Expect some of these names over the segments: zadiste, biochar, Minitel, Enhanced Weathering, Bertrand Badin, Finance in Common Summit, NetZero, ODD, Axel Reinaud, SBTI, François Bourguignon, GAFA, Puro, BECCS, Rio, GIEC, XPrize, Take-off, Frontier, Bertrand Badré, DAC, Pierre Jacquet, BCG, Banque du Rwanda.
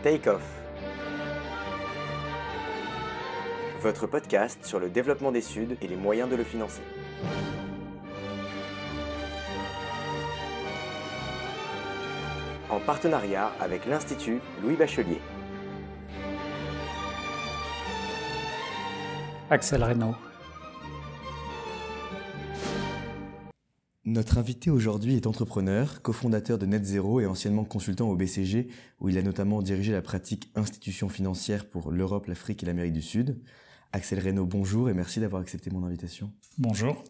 Take-off, votre podcast sur le développement des Suds et les moyens de le financer. En partenariat avec l'Institut Louis Bachelier. Axel Reinaud. Notre invité aujourd'hui est entrepreneur, cofondateur de NetZero et anciennement consultant au BCG, où il a notamment dirigé la pratique institutions financières pour l'Europe, l'Afrique et l'Amérique du Sud. Axel Reinaud, bonjour et merci d'avoir accepté mon invitation. Bonjour.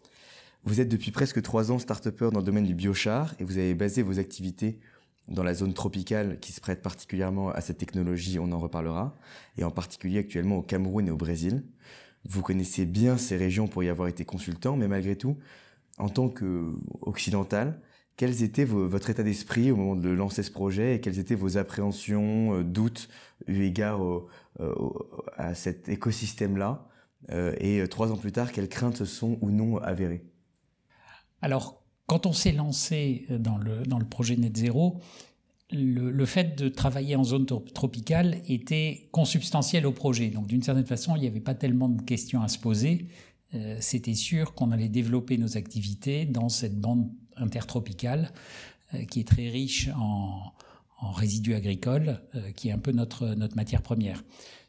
Vous êtes depuis presque 3 ans start-upper dans le domaine du biochar et vous avez basé vos activités dans la zone tropicale qui se prête particulièrement à cette technologie, on en reparlera, et en particulier actuellement au Cameroun et au Brésil. Vous connaissez bien ces régions pour y avoir été consultant, mais malgré tout, en tant qu'occidental, quels étaient votre état d'esprit au moment de lancer ce projet et quelles étaient vos appréhensions, doutes, eu égard à cet écosystème-là? Et 3 ans plus tard, quelles craintes se sont ou non avérées? Alors, quand on s'est lancé dans le projet NetZero, le fait de travailler en zone tropicale était consubstantiel au projet. Donc, d'une certaine façon, il n'y avait pas tellement de questions à se poser. C'était sûr qu'on allait développer nos activités dans cette bande intertropicale qui est très riche en résidus agricoles, qui est un peu notre matière première.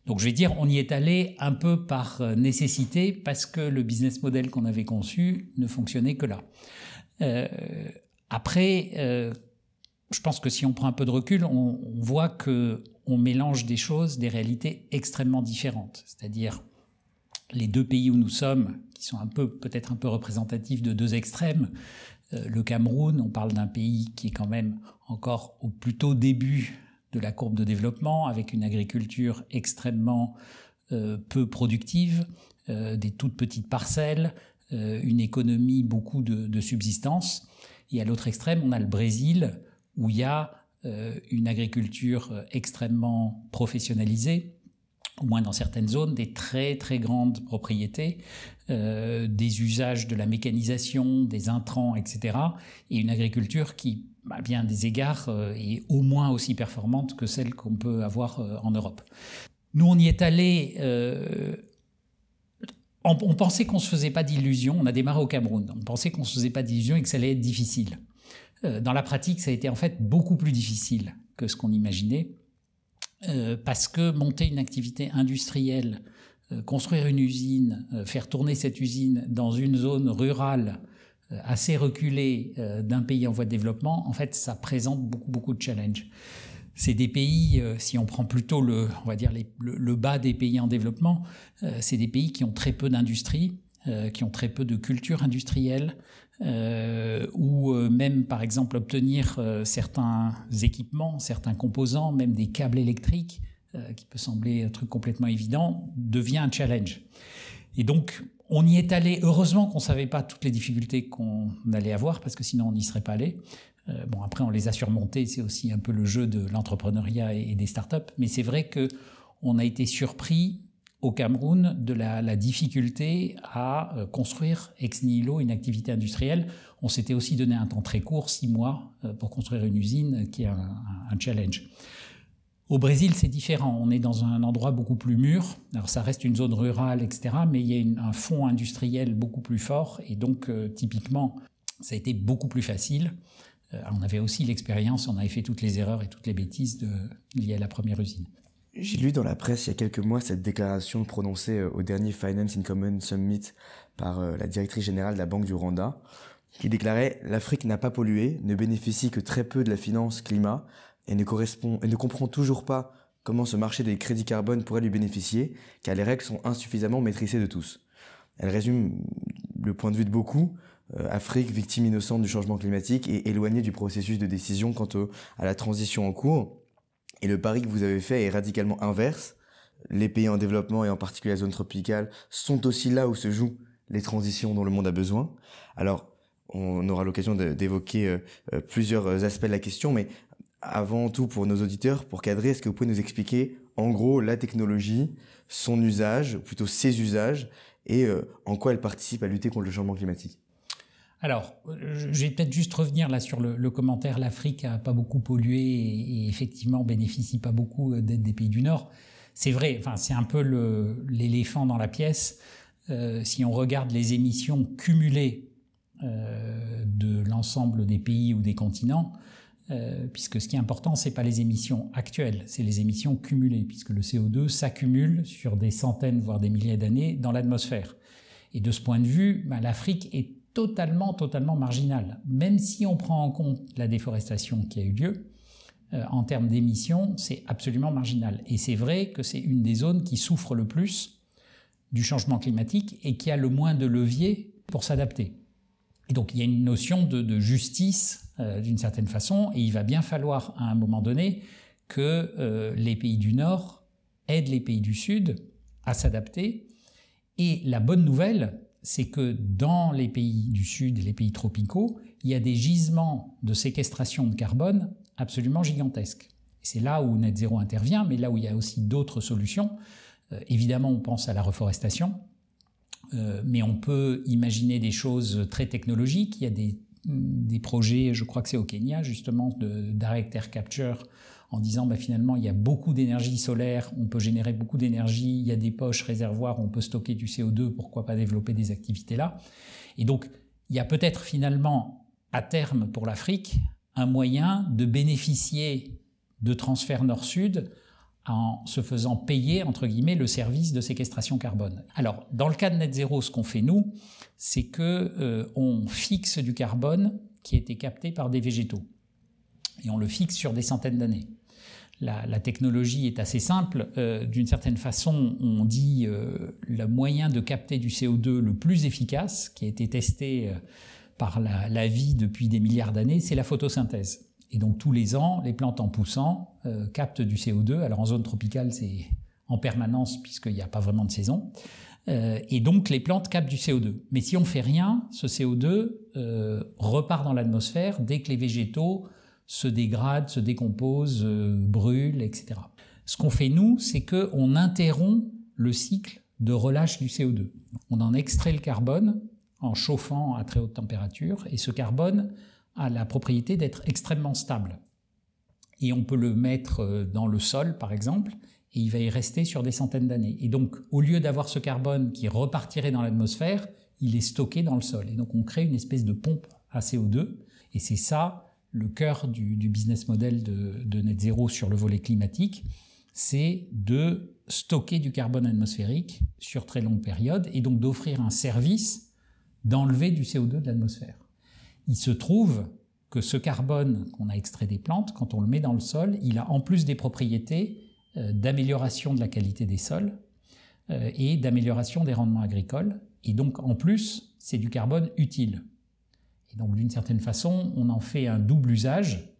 Donc je vais dire, on y est allé un peu par nécessité parce que le business model qu'on avait conçu ne fonctionnait que là. Après, je pense que si on prend un peu de recul, on voit qu'on mélange des choses, des réalités extrêmement différentes, c'est-à-dire les 2 pays où nous sommes, qui sont peut-être un peu représentatifs de 2 extrêmes, le Cameroun, on parle d'un pays qui est quand même encore au plus tôt début de la courbe de développement, avec une agriculture extrêmement peu productive, des toutes petites parcelles, une économie beaucoup de subsistance. Et à l'autre extrême, on a le Brésil, où il y a une agriculture extrêmement professionnalisée, au moins dans certaines zones, des très très grandes propriétés, des usages de la mécanisation, des intrants, etc. Et une agriculture qui, à bien des égards, est au moins aussi performante que celle qu'on peut avoir en Europe. Nous, on y est allé. On pensait qu'on ne se faisait pas d'illusions. On a démarré au Cameroun. On pensait qu'on ne se faisait pas d'illusions et que ça allait être difficile. Dans la pratique, ça a été en fait beaucoup plus difficile que ce qu'on imaginait. Parce que monter une activité industrielle, construire une usine, faire tourner cette usine dans une zone rurale assez reculée d'un pays en voie de développement, en fait, ça présente beaucoup, beaucoup de challenges. C'est des pays, si on prend plutôt le bas des pays en développement, c'est des pays qui ont très peu d'industrie, qui ont très peu de culture industrielle, ou même, par exemple, obtenir certains équipements, certains composants, même des câbles électriques, qui peut sembler un truc complètement évident, devient un challenge. Et donc, on y est allé. Heureusement qu'on ne savait pas toutes les difficultés qu'on allait avoir, parce que sinon, on n'y serait pas allé. Bon, après, on les a surmontées. C'est aussi un peu le jeu de l'entrepreneuriat et des startups. Mais c'est vrai qu'on a été surpris au Cameroun, de la difficulté à construire ex nihilo une activité industrielle. On s'était aussi donné un temps très court, 6 mois, pour construire une usine, qui est un challenge. Au Brésil, c'est différent. On est dans un endroit beaucoup plus mûr. Alors, ça reste une zone rurale, etc., mais il y a un fond industriel beaucoup plus fort. Et donc, typiquement, ça a été beaucoup plus facile. On avait aussi l'expérience, on avait fait toutes les erreurs et toutes les bêtises liées à la première usine. J'ai lu dans la presse il y a quelques mois cette déclaration prononcée au dernier Finance in Common Summit par la directrice générale de la Banque du Rwanda, qui déclarait « L'Afrique n'a pas pollué, ne bénéficie que très peu de la finance climat et ne comprend toujours pas comment ce marché des crédits carbone pourrait lui bénéficier, car les règles sont insuffisamment maîtrisées de tous. » Elle résume le point de vue de beaucoup, Afrique victime innocente du changement climatique et éloignée du processus de décision quant à la transition en cours. Et le pari que vous avez fait est radicalement inverse. Les pays en développement, et en particulier la zone tropicale, sont aussi là où se jouent les transitions dont le monde a besoin. Alors, on aura l'occasion d'évoquer plusieurs aspects de la question, mais avant tout, pour nos auditeurs, pour cadrer, est-ce que vous pouvez nous expliquer, en gros, la technologie, son usage, ou plutôt ses usages, et en quoi elle participe à lutter contre le changement climatique ? Alors, je vais peut-être juste revenir là sur le commentaire. L'Afrique n'a pas beaucoup pollué et effectivement bénéficie pas beaucoup d'aide des pays du Nord. C'est vrai, enfin, c'est un peu l'éléphant dans la pièce. Si on regarde les émissions cumulées de l'ensemble des pays ou des continents, puisque ce qui est important, c'est pas les émissions actuelles, c'est les émissions cumulées, puisque le CO2 s'accumule sur des centaines, voire des milliers d'années dans l'atmosphère. Et de ce point de vue, l'Afrique est totalement marginale. Même si on prend en compte la déforestation qui a eu lieu, en termes d'émissions, c'est absolument marginal. Et c'est vrai que c'est une des zones qui souffre le plus du changement climatique et qui a le moins de leviers pour s'adapter. Et donc, il y a une notion de justice, d'une certaine façon, et il va bien falloir, à un moment donné, que les pays du Nord aident les pays du Sud à s'adapter. Et la bonne nouvelle, c'est que dans les pays du Sud et les pays tropicaux, il y a des gisements de séquestration de carbone absolument gigantesques. Et c'est là où NetZero intervient, mais là où il y a aussi d'autres solutions. Évidemment, on pense à la reforestation, mais on peut imaginer des choses très technologiques. Il y a des projets, je crois que c'est au Kenya, justement, de direct air capture, en disant finalement il y a beaucoup d'énergie solaire, on peut générer beaucoup d'énergie, il y a des poches réservoirs, on peut stocker du CO2, pourquoi pas développer des activités là. Et donc il y a peut-être finalement à terme pour l'Afrique un moyen de bénéficier de transferts nord-sud en se faisant payer, entre guillemets, le service de séquestration carbone. Alors dans le cas de NetZero, ce qu'on fait nous, c'est que on fixe du carbone qui a été capté par des végétaux et on le fixe sur des centaines d'années. La technologie est assez simple. D'une certaine façon, on dit le moyen de capter du CO2 le plus efficace, qui a été testé par la vie depuis des milliards d'années, c'est la photosynthèse. Et donc tous les ans, les plantes en poussant captent du CO2. Alors en zone tropicale, c'est en permanence puisqu'il n'y a pas vraiment de saison. Et donc les plantes captent du CO2. Mais si on ne fait rien, ce CO2 repart dans l'atmosphère dès que les végétaux se dégrade, se décompose, brûle, etc. Ce qu'on fait, nous, c'est qu'on interrompt le cycle de relâche du CO2. On en extrait le carbone en chauffant à très haute température, et ce carbone a la propriété d'être extrêmement stable. Et on peut le mettre dans le sol, par exemple, et il va y rester sur des centaines d'années. Et donc, au lieu d'avoir ce carbone qui repartirait dans l'atmosphère, il est stocké dans le sol. Et donc, on crée une espèce de pompe à CO2, et c'est ça le cœur du business model de NetZero sur le volet climatique, c'est de stocker du carbone atmosphérique sur très longue période et donc d'offrir un service d'enlever du CO2 de l'atmosphère. Il se trouve que ce carbone qu'on a extrait des plantes, quand on le met dans le sol, il a en plus des propriétés d'amélioration de la qualité des sols et d'amélioration des rendements agricoles. Et donc en plus, c'est du carbone utile. Et donc, d'une certaine façon, on en fait un double usage,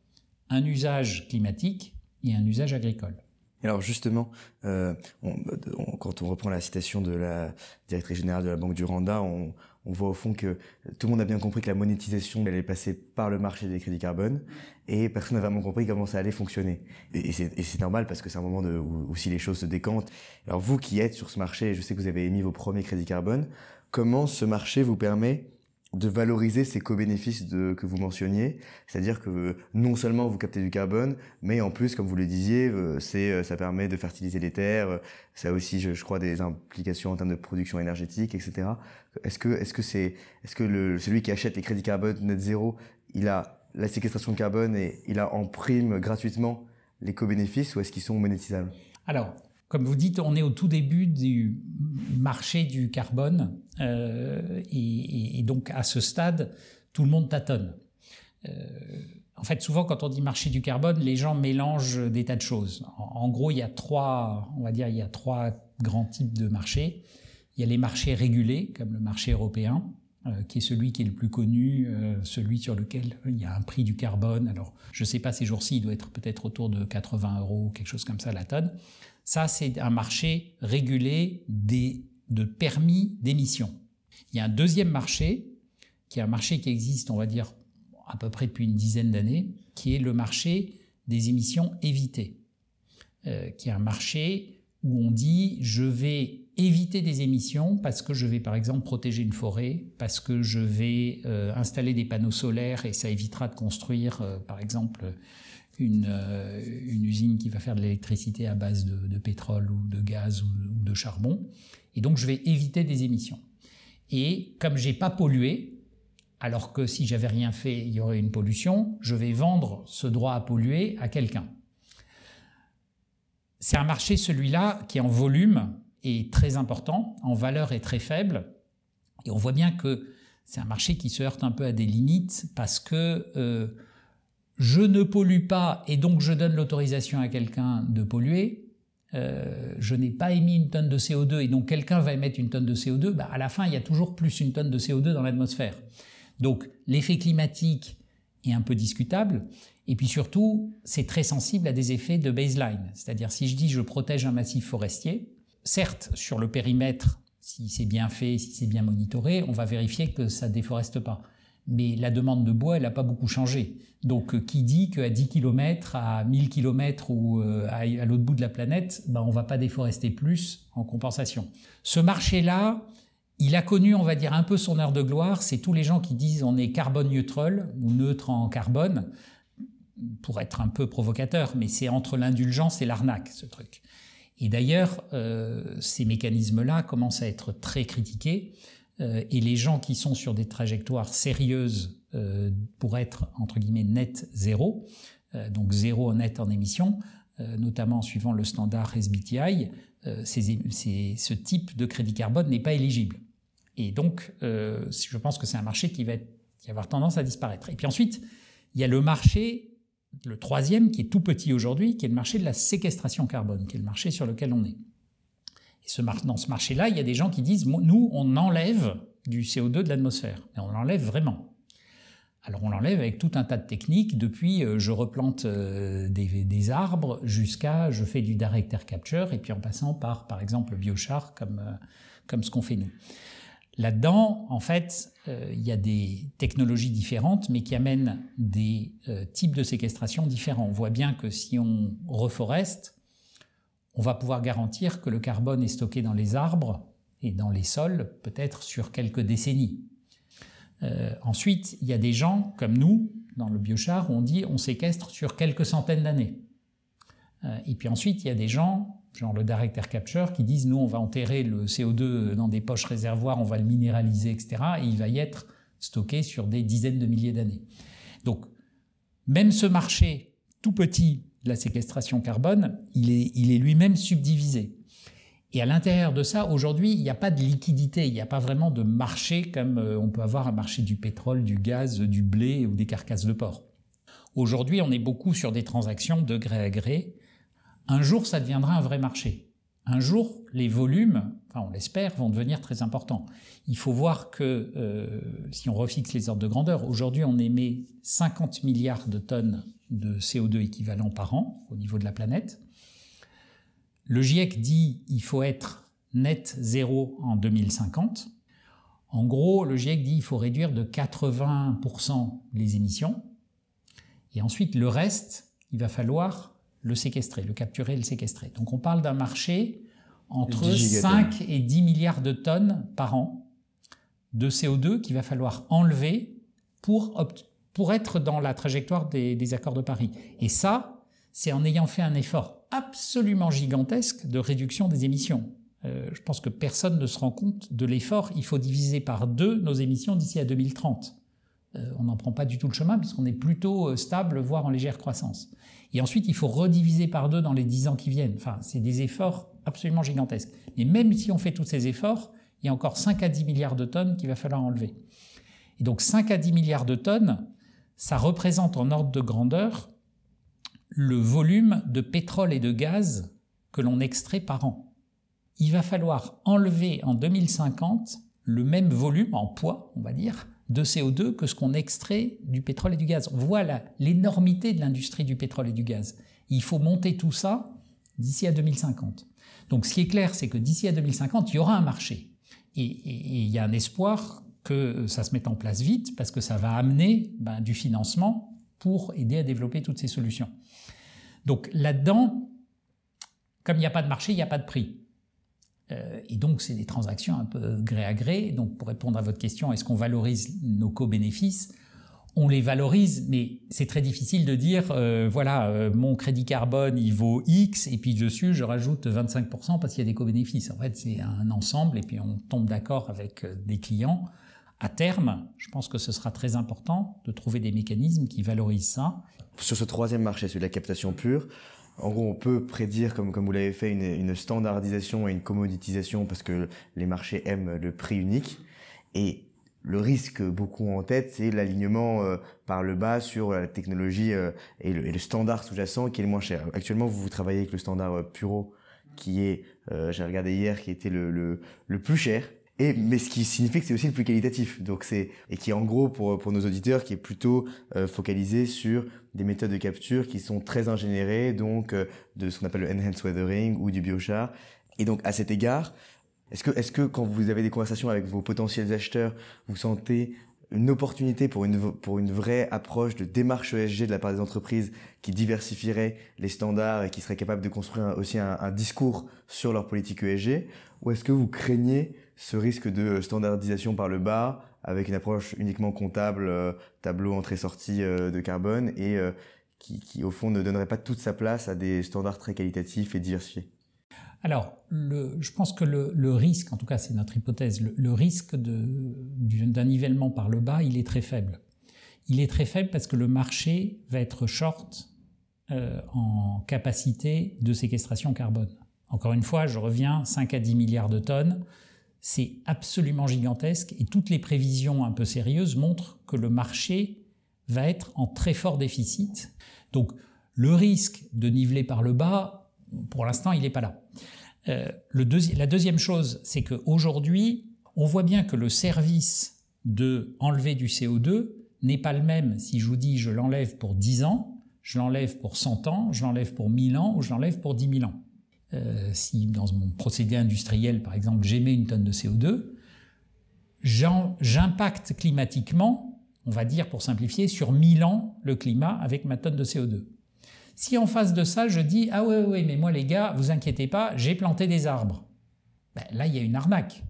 un usage climatique et un usage agricole. Alors justement, quand on reprend la citation de la directrice générale de la Banque du Rwanda, on voit au fond que tout le monde a bien compris que la monétisation allait passer par le marché des crédits carbone et personne n'a vraiment compris comment ça allait fonctionner. Et c'est normal parce que c'est un moment où aussi les choses se décantent. Alors vous qui êtes sur ce marché, je sais que vous avez émis vos premiers crédits carbone, comment ce marché vous permet de valoriser ces co-bénéfices que vous mentionniez, c'est-à-dire que non seulement vous captez du carbone, mais en plus, comme vous le disiez, ça permet de fertiliser les terres, ça a aussi, je crois, des implications en termes de production énergétique, etc. Est-ce que celui qui achète les crédits carbone NetZero, il a la séquestration de carbone et il a en prime gratuitement les co-bénéfices, ou est-ce qu'ils sont monétisables? Alors, comme vous dites, on est au tout début du marché du carbone et donc à ce stade, tout le monde tâtonne. En fait, souvent quand on dit marché du carbone, les gens mélangent des tas de choses. En gros, il y a trois grands types de marchés. Il y a les marchés régulés, comme le marché européen, qui est celui qui est le plus connu, celui sur lequel il y a un prix du carbone. Alors, je ne sais pas ces jours-ci, il doit être peut-être autour de 80 €, quelque chose comme ça, la tonne. Ça, c'est un marché régulé de permis d'émission. Il y a un deuxième marché, qui est un marché qui existe, on va dire, à peu près depuis une dizaine d'années, qui est le marché des émissions évitées, qui est un marché où on dit « je vais éviter des émissions parce que je vais par exemple protéger une forêt, parce que je vais installer des panneaux solaires et ça évitera de construire par exemple une usine qui va faire de l'électricité à base de pétrole ou de gaz ou de charbon. Et donc je vais éviter des émissions. Et comme j'ai pas pollué, alors que si j'avais rien fait, il y aurait une pollution, je vais vendre ce droit à polluer à quelqu'un. C'est un marché, celui-là, qui en volume est très important, en valeur est très faible. Et on voit bien que c'est un marché qui se heurte un peu à des limites parce que je ne pollue pas et donc je donne l'autorisation à quelqu'un de polluer. Je n'ai pas émis une tonne de CO2 et donc quelqu'un va émettre une tonne de CO2. Bah, à la fin, il y a toujours plus une tonne de CO2 dans l'atmosphère. Donc l'effet climatique est un peu discutable. Et puis surtout, c'est très sensible à des effets de baseline. C'est-à-dire, si je dis je protège un massif forestier, certes, sur le périmètre, si c'est bien fait, si c'est bien monitoré, on va vérifier que ça ne déforeste pas. Mais la demande de bois, elle n'a pas beaucoup changé. Donc, qui dit qu'à 10 km, à 1000 km ou à l'autre bout de la planète, ben, on ne va pas déforester plus en compensation. Ce marché-là, il a connu, on va dire, un peu son heure de gloire. C'est tous les gens qui disent on est carbone neutral ou neutre en carbone, pour être un peu provocateur, mais c'est entre l'indulgence et l'arnaque, ce truc. Et d'ailleurs, ces mécanismes-là commencent à être très critiqués et les gens qui sont sur des trajectoires sérieuses pour être, entre guillemets, net zéro, donc zéro net en émission, notamment suivant le standard SBTI, ce type de crédit carbone n'est pas éligible. Et donc, je pense que c'est un marché qui va avoir tendance à disparaître. Et puis ensuite, il y a le marché... Le troisième, qui est tout petit aujourd'hui, qui est le marché de la séquestration carbone, qui est le marché sur lequel on est. Et dans ce marché-là, il y a des gens qui disent « Nous, on enlève du CO2 de l'atmosphère. » Et on l'enlève vraiment. Alors on l'enlève avec tout un tas de techniques, depuis je replante des arbres jusqu'à je fais du direct air capture, et puis en passant par exemple, le biochar, comme ce qu'on fait nous. Là-dedans, en fait, il y a des technologies différentes, mais qui amènent des types de séquestration différents. On voit bien que si on reforeste, on va pouvoir garantir que le carbone est stocké dans les arbres et dans les sols, peut-être sur quelques décennies. Ensuite, il y a des gens, comme nous, dans le biochar, où on dit on séquestre sur quelques centaines d'années. Et puis ensuite, il y a des gens... genre le direct air capture, qui disent « Nous, on va enterrer le CO2 dans des poches réservoirs, on va le minéraliser, etc. » Et il va y être stocké sur des dizaines de milliers d'années. Donc, même ce marché tout petit de la séquestration carbone, il est lui-même subdivisé. Et à l'intérieur de ça, aujourd'hui, il n'y a pas de liquidité, il n'y a pas vraiment de marché comme on peut avoir un marché du pétrole, du gaz, du blé ou des carcasses de porc. Aujourd'hui, on est beaucoup sur des transactions de gré à gré. Un jour, ça deviendra un vrai marché. Un jour, les volumes, enfin on l'espère, vont devenir très importants. Il faut voir que, si on refixe les ordres de grandeur, aujourd'hui on émet 50 milliards de tonnes de CO2 équivalent par an au niveau de la planète. Le GIEC dit qu'il faut être net zéro en 2050. En gros, le GIEC dit qu'il faut réduire de 80% les émissions. Et ensuite, le reste, il va falloir... le séquestrer, le capturer et le séquestrer. Donc on parle d'un marché entre 5 et 10 milliards de tonnes par an de CO2 qu'il va falloir enlever pour être dans la trajectoire des accords de Paris. Et ça, c'est en ayant fait un effort absolument gigantesque de réduction des émissions. Je pense que personne ne se rend compte de l'effort. Il faut diviser par 2 nos émissions d'ici à 2030. On n'en prend pas du tout le chemin puisqu'on est plutôt stable, voire en légère croissance. Et ensuite, il faut rediviser par 2 dans les 10 ans qui viennent. Enfin, c'est des efforts absolument gigantesques. Mais même si on fait tous ces efforts, il y a encore 5 à 10 milliards de tonnes qu'il va falloir enlever. Et donc 5 à 10 milliards de tonnes, ça représente en ordre de grandeur le volume de pétrole et de gaz que l'on extrait par an. Il va falloir enlever en 2050 le même volume, en poids, on va dire, de CO2 que ce qu'on extrait du pétrole et du gaz. On voit l'énormité de l'industrie du pétrole et du gaz. Il faut monter tout ça d'ici à 2050. Donc ce qui est clair, c'est que d'ici à 2050, il y aura un marché. Et il y a un espoir que ça se mette en place vite, parce que ça va amener du financement pour aider à développer toutes ces solutions. Donc là-dedans, comme il n'y a pas de marché, il n'y a pas de prix. Et donc, c'est des transactions un peu gré à gré. Donc, pour répondre à votre question, est-ce qu'on valorise nos co-bénéfices ? On les valorise, mais c'est très difficile de dire mon crédit carbone, il vaut X, et puis dessus, je rajoute 25% parce qu'il y a des co-bénéfices. En fait, c'est un ensemble, et puis on tombe d'accord avec des clients. À terme, je pense que ce sera très important de trouver des mécanismes qui valorisent ça. Sur ce troisième marché, celui de la captation pure, en gros, on peut prédire, comme vous l'avez fait, une standardisation et une commoditisation parce que les marchés aiment le prix unique. Et le risque beaucoup en tête, c'est l'alignement par le bas sur la technologie et le standard sous-jacent qui est le moins cher. Actuellement, vous travaillez avec le standard Puro, qui est, j'ai regardé hier, qui était le plus cher. Mais ce qui signifie que c'est aussi le plus qualitatif, donc et qui est en gros pour nos auditeurs qui est plutôt focalisé sur des méthodes de capture qui sont très ingénierées, donc de ce qu'on appelle le enhanced weathering ou du biochar. Et donc à cet égard, est-ce que quand vous avez des conversations avec vos potentiels acheteurs, vous sentez une opportunité pour une vraie approche de démarche ESG de la part des entreprises qui diversifieraient les standards et qui seraient capables de construire aussi un discours sur leur politique ESG, ou est-ce que vous craignez ce risque de standardisation par le bas, avec une approche uniquement comptable, tableau entrée-sortie de carbone, et qui au fond ne donnerait pas toute sa place à des standards très qualitatifs et diversifiés? Alors, je pense que le risque, en tout cas c'est notre hypothèse, le risque d'un nivellement par le bas, il est très faible. Il est très faible parce que le marché va être short en capacité de séquestration carbone. Encore une fois, je reviens, 5 à 10 milliards de tonnes, c'est absolument gigantesque et toutes les prévisions un peu sérieuses montrent que le marché va être en très fort déficit. Donc le risque de niveler par le bas, pour l'instant, il n'est pas là. La deuxième chose, c'est qu'aujourd'hui, on voit bien que le service de enlever du CO2 n'est pas le même si je vous dis je l'enlève pour 10 ans, je l'enlève pour 100 ans, je l'enlève pour 1000 ans ou je l'enlève pour 10 000 ans. Si dans mon procédé industriel, par exemple, j'émets une tonne de CO2, j'impacte climatiquement, on va dire pour simplifier, sur 1000 ans le climat avec ma tonne de CO2. Si en face de ça, je dis « Ah ouais, mais moi les gars, vous inquiétez pas, j'ai planté des arbres. » Là, il y a une arnaque.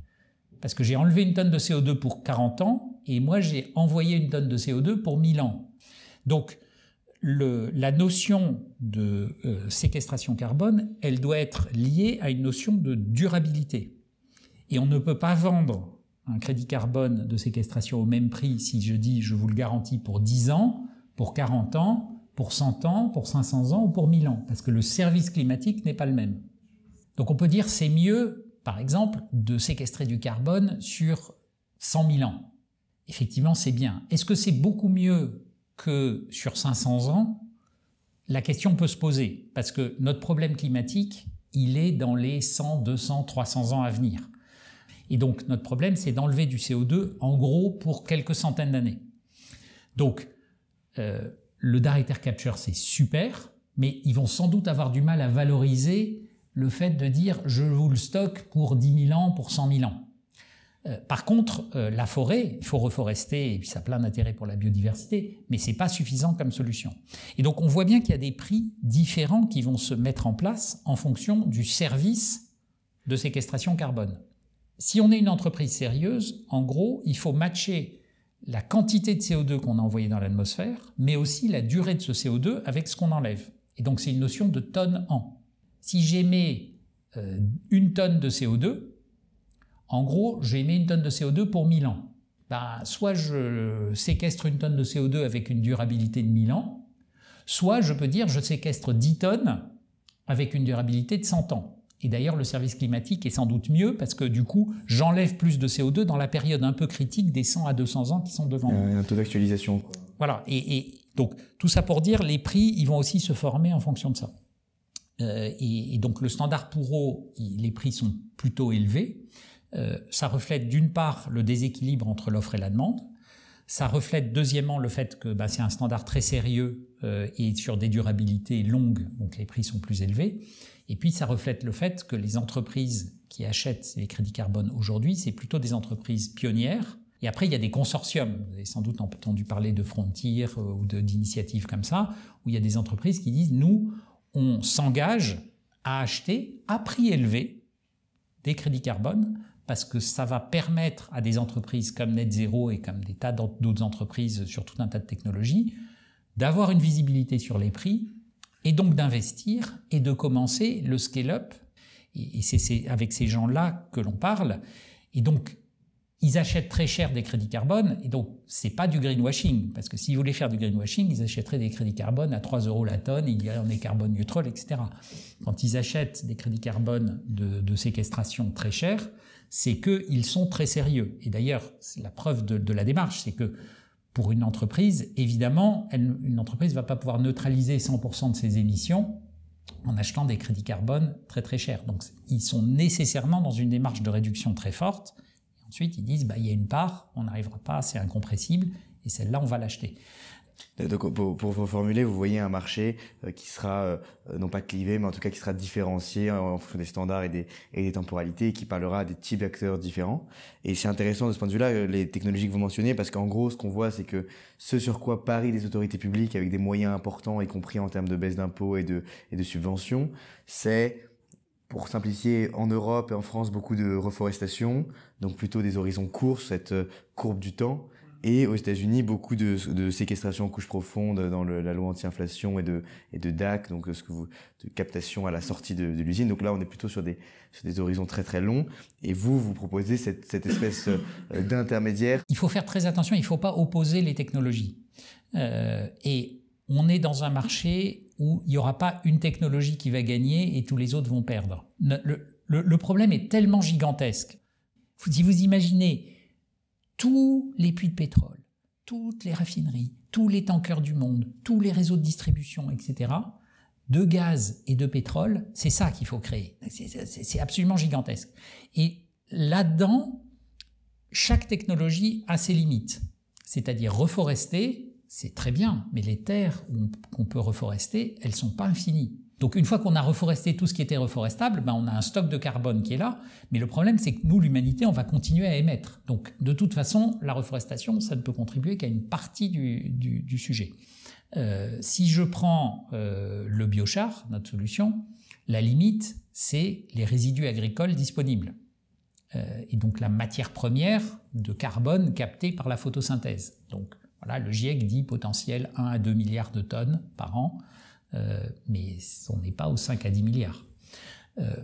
Parce que j'ai enlevé une tonne de CO2 pour 40 ans et moi, j'ai envoyé une tonne de CO2 pour 1000 ans. Donc, la notion de séquestration carbone, elle doit être liée à une notion de durabilité. Et on ne peut pas vendre un crédit carbone de séquestration au même prix si je dis je vous le garantis pour 10 ans, pour 40 ans, pour 100 ans, pour 500 ans ou pour 1000 ans, parce que le service climatique n'est pas le même. Donc on peut dire c'est mieux, par exemple, de séquestrer du carbone sur 100 000 ans. Effectivement, c'est bien. Est-ce que c'est beaucoup mieux que sur 500 ans, la question peut se poser, parce que notre problème climatique, il est dans les 100, 200, 300 ans à venir. Et donc, notre problème, c'est d'enlever du CO2, en gros, pour quelques centaines d'années. Donc, le direct air capture, c'est super, mais ils vont sans doute avoir du mal à valoriser le fait de dire « je vous le stocke pour 10 000 ans, pour 100 000 ans ». Par contre, la forêt, il faut reforester, et puis ça a plein d'intérêt pour la biodiversité, mais c'est pas suffisant comme solution. Et donc on voit bien qu'il y a des prix différents qui vont se mettre en place en fonction du service de séquestration carbone. Si on est une entreprise sérieuse, en gros, il faut matcher la quantité de CO2 qu'on a envoyée dans l'atmosphère, mais aussi la durée de ce CO2 avec ce qu'on enlève. Et donc c'est une notion de tonne an. Si j'émets une tonne de CO2, en gros, j'ai émis une tonne de CO2 pour 1000 ans. Soit je séquestre une tonne de CO2 avec une durabilité de 1000 ans, soit je peux dire je séquestre 10 tonnes avec une durabilité de 100 ans. Et d'ailleurs, le service climatique est sans doute mieux parce que du coup, j'enlève plus de CO2 dans la période un peu critique des 100 à 200 ans qui sont devant nous. Un taux d'actualisation. Voilà. Et donc, tout ça pour dire, les prix, ils vont aussi se former en fonction de ça. Et donc, le standard Puro, les prix sont plutôt élevés. Ça reflète d'une part le déséquilibre entre l'offre et la demande, ça reflète deuxièmement le fait que c'est un standard très sérieux et sur des durabilités longues, donc les prix sont plus élevés, et puis ça reflète le fait que les entreprises qui achètent les crédits carbone aujourd'hui, c'est plutôt des entreprises pionnières, et après il y a des consortiums, vous avez sans doute entendu parler de Frontier ou d'initiatives comme ça, où il y a des entreprises qui disent « nous, on s'engage à acheter à prix élevé des crédits carbone, parce que ça va permettre à des entreprises comme NetZero et comme des tas d'autres entreprises sur tout un tas de technologies d'avoir une visibilité sur les prix et donc d'investir et de commencer le scale-up. Et c'est avec ces gens-là que l'on parle. Et donc, ils achètent très cher des crédits carbone, et donc c'est pas du greenwashing, parce que s'ils voulaient faire du greenwashing, ils achèteraient des crédits carbone à 3 € la tonne, et ils diraient on est carbone neutral, etc. Quand ils achètent des crédits carbone de séquestration très chers, c'est qu'ils sont très sérieux. Et d'ailleurs, c'est la preuve de la démarche, c'est que pour une entreprise, évidemment, une entreprise va pas pouvoir neutraliser 100% de ses émissions en achetant des crédits carbone très très chers. Donc ils sont nécessairement dans une démarche de réduction très forte. Ensuite, ils disent, il y a une part, on n'arrivera pas, c'est incompressible, et celle-là, on va l'acheter. Donc, pour vous formuler, vous voyez un marché qui sera, non pas clivé, mais en tout cas qui sera différencié en fonction des standards et des temporalités, et qui parlera à des types d'acteurs différents. Et c'est intéressant de ce point de vue-là, les technologies que vous mentionnez, parce qu'en gros, ce qu'on voit, c'est que ce sur quoi parient les autorités publiques, avec des moyens importants, y compris en termes de baisse d'impôts et de subventions, c'est... Pour simplifier, en Europe et en France, beaucoup de reforestation, donc plutôt des horizons courts, cette courbe du temps. Et aux États-Unis, beaucoup de séquestration en couche profonde dans la loi anti-inflation et de DAC, donc de captation à la sortie de l'usine. Donc là, on est plutôt sur des horizons très très longs. Et vous proposez cette espèce d'intermédiaire. Il faut faire très attention, il ne faut pas opposer les technologies. Et on est dans un marché où il n'y aura pas une technologie qui va gagner et tous les autres vont perdre. Le problème est tellement gigantesque. Si vous imaginez tous les puits de pétrole, toutes les raffineries, tous les tankers du monde, tous les réseaux de distribution, etc., de gaz et de pétrole, c'est ça qu'il faut créer. C'est absolument gigantesque. Et là-dedans, chaque technologie a ses limites. C'est-à-dire reforester, c'est très bien, mais les terres qu'on peut reforester, elles ne sont pas infinies. Donc une fois qu'on a reforesté tout ce qui était reforestable, on a un stock de carbone qui est là, mais le problème c'est que nous, l'humanité, on va continuer à émettre. Donc de toute façon, la reforestation, ça ne peut contribuer qu'à une partie du sujet. Si je prends le biochar, notre solution, la limite, c'est les résidus agricoles disponibles. Et donc la matière première de carbone captée par la photosynthèse. Donc voilà, le GIEC dit potentiel 1 à 2 milliards de tonnes par an, mais on n'est pas aux 5 à 10 milliards.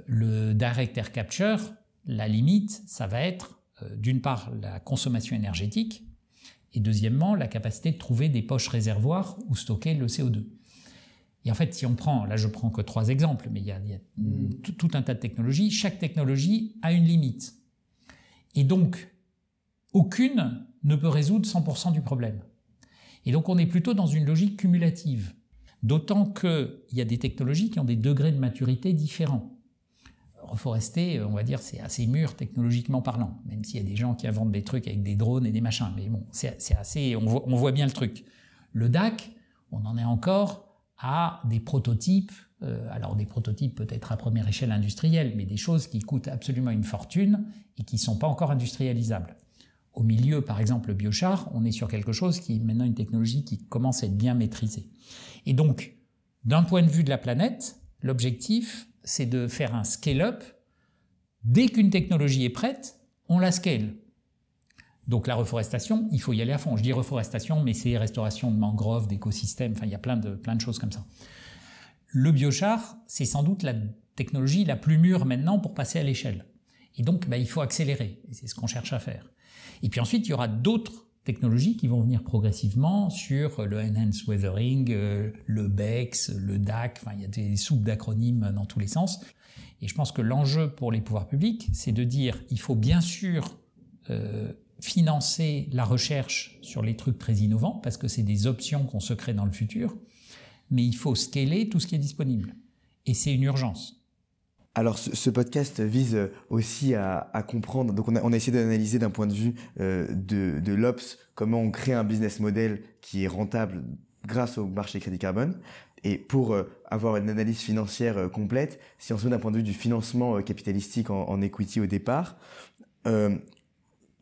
Le direct air capture, la limite, ça va être d'une part la consommation énergétique et deuxièmement la capacité de trouver des poches réservoirs où stocker le CO2. Et en fait, si on prend, là je prends que 3 exemples, mais il y a tout un tas de technologies, chaque technologie a une limite. Et donc, aucune ne peut résoudre 100% du problème. Et donc on est plutôt dans une logique cumulative, d'autant qu'il y a des technologies qui ont des degrés de maturité différents. Reforester, on va dire, c'est assez mûr technologiquement parlant, même s'il y a des gens qui inventent des trucs avec des drones et des machins, mais bon, c'est assez, on voit bien le truc. Le DAC, on en est encore à des prototypes, alors des prototypes peut-être à première échelle industrielle, mais des choses qui coûtent absolument une fortune et qui ne sont pas encore industrialisables. Au milieu, par exemple, le biochar, on est sur quelque chose qui est maintenant une technologie qui commence à être bien maîtrisée. Et donc, d'un point de vue de la planète, l'objectif, c'est de faire un scale-up. Dès qu'une technologie est prête, on la scale. Donc la reforestation, il faut y aller à fond. Je dis reforestation, mais c'est restauration de mangroves, d'écosystèmes, enfin, il y a plein de choses comme ça. Le biochar, c'est sans doute la technologie la plus mûre maintenant pour passer à l'échelle. Et donc, il faut accélérer, et c'est ce qu'on cherche à faire. Et puis ensuite, il y aura d'autres technologies qui vont venir progressivement sur le Enhanced Weathering, le BECCS, le DAC, il y a des soupes d'acronymes dans tous les sens. Et je pense que l'enjeu pour les pouvoirs publics, c'est de dire il faut bien sûr financer la recherche sur les trucs très innovants, parce que c'est des options qu'on se crée dans le futur, mais il faut scaler tout ce qui est disponible. Et c'est une urgence. Alors, ce podcast vise aussi à comprendre. Donc, on a essayé d'analyser d'un point de vue de l'Ops comment on crée un business model qui est rentable grâce au marché crédit carbone. Et pour avoir une analyse financière complète, si on se met d'un point de vue du financement capitalistique en equity au départ, il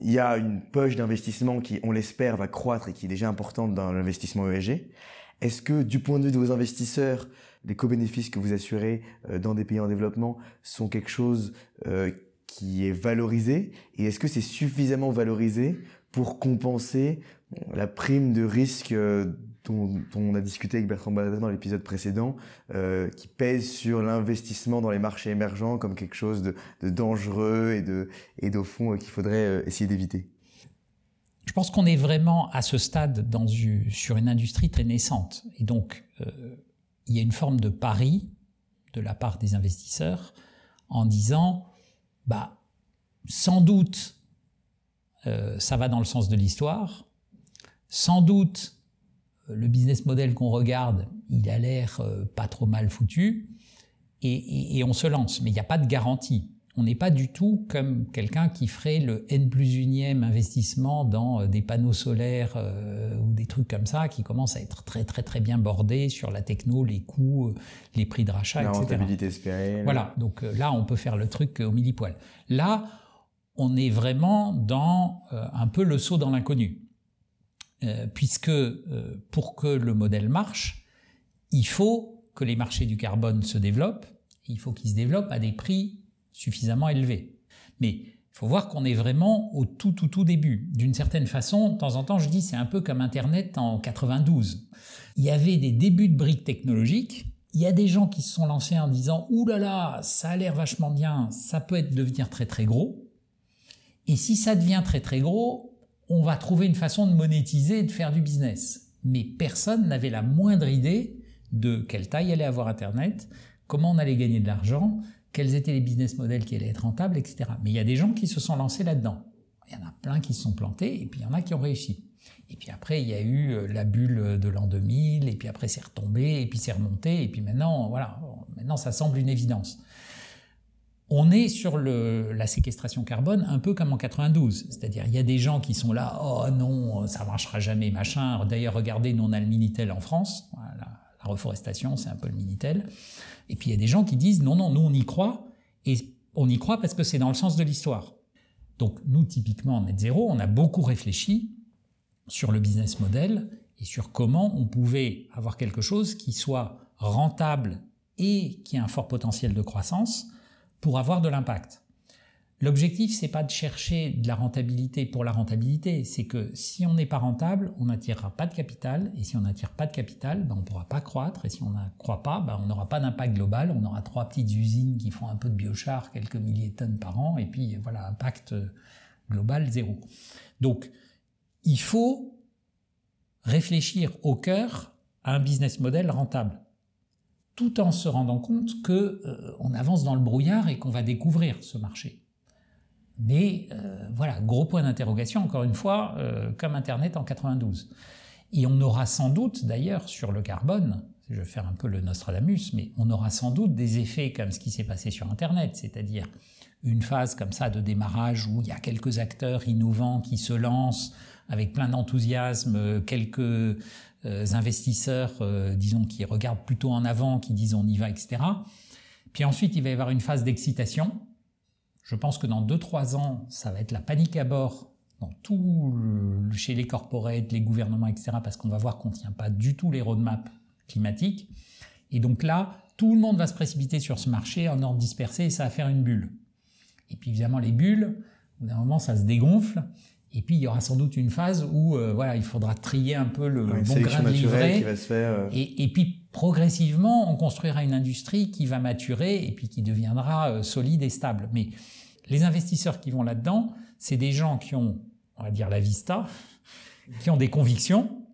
y a une poche d'investissement qui, on l'espère, va croître et qui est déjà importante dans l'investissement ESG. Est-ce que, du point de vue de vos investisseurs, les co-bénéfices que vous assurez dans des pays en développement sont quelque chose qui est valorisé, et est-ce que c'est suffisamment valorisé pour compenser la prime de risque dont on a discuté avec Bertrand Badin dans l'épisode précédent, qui pèse sur l'investissement dans les marchés émergents comme quelque chose de dangereux et au fond qu'il faudrait essayer d'éviter? Je pense qu'on est vraiment à ce stade sur une industrie très naissante. Et donc, il y a une forme de pari de la part des investisseurs en disant, sans doute, ça va dans le sens de l'histoire. Sans doute, le business model qu'on regarde, il a l'air pas trop mal foutu. Et on se lance. Mais il n'y a pas de garantie. On n'est pas du tout comme quelqu'un qui ferait le N+1e investissement dans des panneaux solaires ou des trucs comme ça qui commencent à être très très très bien bordés sur la techno, les coûts, les prix de rachat, etc. La rentabilité espérée. Voilà, donc là on peut faire le truc au millipoil. Là, on est vraiment dans un peu le saut dans l'inconnu. Puisque pour que le modèle marche, il faut que les marchés du carbone se développent, il faut qu'ils se développent à des prix suffisamment élevé. Mais il faut voir qu'on est vraiment au tout début. D'une certaine façon, de temps en temps, je dis c'est un peu comme Internet en 92. Il y avait des débuts de briques technologiques. Il y a des gens qui se sont lancés en disant « Ouh là là, ça a l'air vachement bien, ça peut devenir très très gros. » Et si ça devient très très gros, on va trouver une façon de monétiser et de faire du business. Mais personne n'avait la moindre idée de quelle taille allait avoir Internet, comment on allait gagner de l'argent, quels étaient les business models qui allaient être rentables, etc. Mais il y a des gens qui se sont lancés là-dedans. Il y en a plein qui se sont plantés, et puis il y en a qui ont réussi. Et puis après, il y a eu la bulle de l'an 2000, et puis après c'est retombé, et puis c'est remonté, et puis maintenant, voilà, maintenant ça semble une évidence. On est sur la séquestration carbone un peu comme en 92. C'est-à-dire, il y a des gens qui sont là, « Oh non, ça marchera jamais, machin. » D'ailleurs, regardez, nous on a le Minitel en France. Voilà. La reforestation, c'est un peu le Minitel. Et puis il y a des gens qui disent non, nous on y croit, et on y croit parce que c'est dans le sens de l'histoire. Donc nous, typiquement en NetZero, on a beaucoup réfléchi sur le business model et sur comment on pouvait avoir quelque chose qui soit rentable et qui a un fort potentiel de croissance pour avoir de l'impact. L'objectif, c'est pas de chercher de la rentabilité pour la rentabilité, c'est que si on n'est pas rentable, on n'attirera pas de capital, et si on n'attire pas de capital, on ne pourra pas croître, et si on ne croît pas, on n'aura pas d'impact global, on aura 3 petites usines qui font un peu de biochar, quelques milliers de tonnes par an, et puis voilà, impact global 0. Donc, il faut réfléchir au cœur à un business model rentable, tout en se rendant compte que on avance dans le brouillard et qu'on va découvrir ce marché. Mais voilà, gros point d'interrogation, encore une fois, comme Internet en 92. Et on aura sans doute, d'ailleurs, sur le carbone, je vais faire un peu le Nostradamus, mais on aura sans doute des effets comme ce qui s'est passé sur Internet, c'est-à-dire une phase comme ça de démarrage où il y a quelques acteurs innovants qui se lancent avec plein d'enthousiasme, quelques investisseurs, disons, qui regardent plutôt en avant, qui disent on y va, etc. Puis ensuite, il va y avoir une phase d'excitation. Je pense que dans 2-3 ans, ça va être la panique à bord dans chez les corporates, les gouvernements, etc. parce qu'on va voir qu'on ne tient pas du tout les roadmaps climatiques. Et donc là, tout le monde va se précipiter sur ce marché en ordre dispersé et ça va faire une bulle. Et puis évidemment, les bulles, au bout d'un moment, ça se dégonfle. Et puis, il y aura sans doute une phase où il faudra trier un peu le bon grain de livret. Qui va se faire, et puis, progressivement, on construira une industrie qui va maturer et puis qui deviendra solide et stable. Mais les investisseurs qui vont là-dedans, c'est des gens qui ont, on va dire, la vista, qui ont des convictions,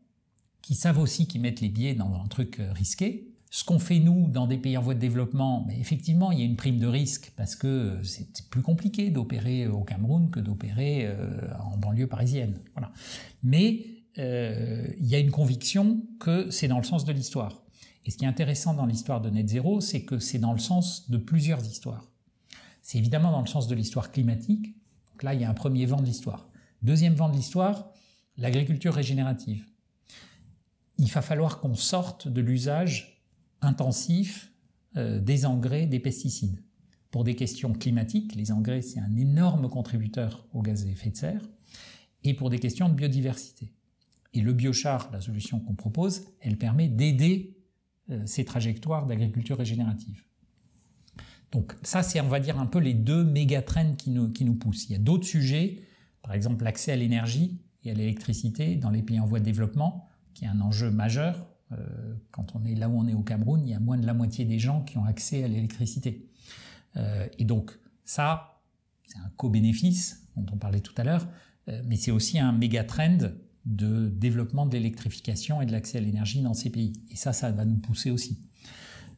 qui savent aussi qu'ils mettent les billets dans un truc risqué. Ce qu'on fait, nous, dans des pays en voie de développement, effectivement, il y a une prime de risque parce que c'est plus compliqué d'opérer au Cameroun que d'opérer en banlieue parisienne. Voilà. Mais il y a une conviction que c'est dans le sens de l'histoire. Et ce qui est intéressant dans l'histoire de NetZero, c'est que c'est dans le sens de plusieurs histoires. C'est évidemment dans le sens de l'histoire climatique. Donc là, il y a un premier vent de l'histoire. Deuxième vent de l'histoire, l'agriculture régénérative. Il va falloir qu'on sorte de l'usage intensif des engrais, des pesticides. Pour des questions climatiques, les engrais, c'est un énorme contributeur aux gaz à effet de serre, et pour des questions de biodiversité. Et le biochar, la solution qu'on propose, elle permet d'aider ces trajectoires d'agriculture régénérative. Donc ça, c'est, on va dire, un peu les deux méga-trends qui nous poussent. Il y a d'autres sujets, par exemple l'accès à l'énergie et à l'électricité dans les pays en voie de développement, qui est un enjeu majeur. Quand on est là où on est au Cameroun, il y a moins de la moitié des gens qui ont accès à l'électricité. Et donc ça, c'est un co-bénéfice dont on parlait tout à l'heure, mais c'est aussi un méga-trend de développement de l'électrification et de l'accès à l'énergie dans ces pays. Et ça, ça va nous pousser aussi.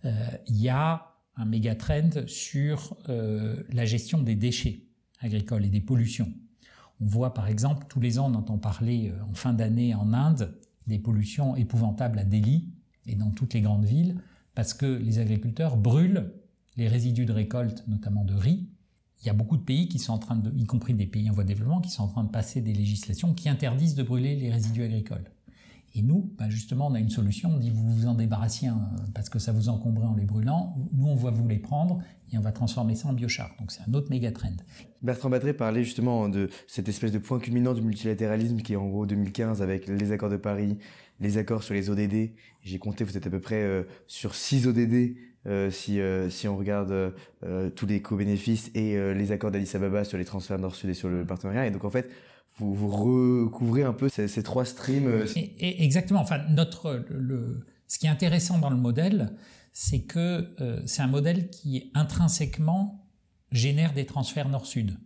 Il y a un méga-trend sur la gestion des déchets agricoles et des pollutions. On voit par exemple, tous les ans, on entend parler en fin d'année en Inde, des pollutions épouvantables à Delhi et dans toutes les grandes villes, parce que les agriculteurs brûlent les résidus de récolte, notamment de riz. Il y a beaucoup de pays qui sont en train de, y compris des pays en voie de développement, qui sont en train de passer des législations qui interdisent de brûler les résidus agricoles. Et nous, ben justement, on a une solution. On dit, vous vous en débarrassez parce que ça vous encombrait en les brûlant. Nous, on va vous les prendre et on va transformer ça en biochar. Donc, c'est un autre méga trend. Bertrand Badré parlait justement de cette espèce de point culminant du multilatéralisme qui est en gros 2015 avec les accords de Paris, les accords sur les ODD. J'ai compté, vous êtes à peu près sur 6 ODD si on regarde tous les co-bénéfices et les accords d'Addis Ababa sur les transferts nord-sud et sur le partenariat. Et donc, en fait, vous recouvrez un peu ces trois streams. Exactement. Enfin, ce qui est intéressant dans le modèle, c'est que c'est un modèle qui intrinsèquement génère des transferts nord-sud,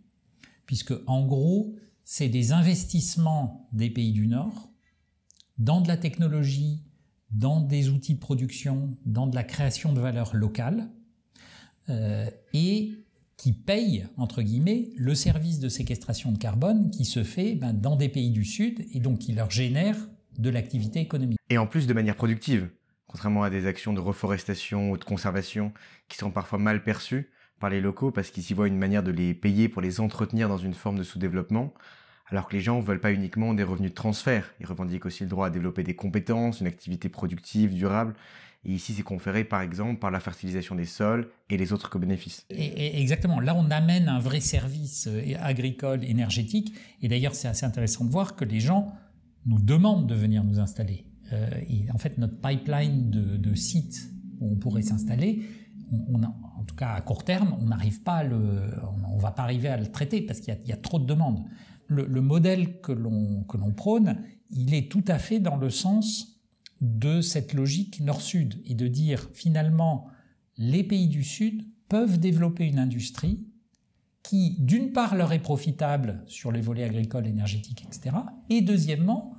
puisque en gros, c'est des investissements des pays du Nord dans de la technologie, dans des outils de production, dans de la création de valeur locale, et qui paye, entre guillemets, le service de séquestration de carbone qui se fait dans des pays du Sud et donc qui leur génère de l'activité économique. Et en plus de manière productive, contrairement à des actions de reforestation ou de conservation qui sont parfois mal perçues par les locaux parce qu'ils y voient une manière de les payer pour les entretenir dans une forme de sous-développement, alors que les gens ne veulent pas uniquement des revenus de transfert. Ils revendiquent aussi le droit à développer des compétences, une activité productive, durable. Et ici, c'est conféré, par exemple, par la fertilisation des sols et les autres co-bénéfices. Exactement. Là, on amène un vrai service agricole, énergétique. Et d'ailleurs, c'est assez intéressant de voir que les gens nous demandent de venir nous installer. Et en fait, notre pipeline de sites où on pourrait s'installer, en tout cas à court terme, on va pas arriver à le traiter parce qu'il y a trop de demandes. Le modèle que l'on prône, il est tout à fait dans le sens de cette logique nord-sud et de dire finalement les pays du Sud peuvent développer une industrie qui d'une part leur est profitable sur les volets agricoles, énergétiques, etc. et deuxièmement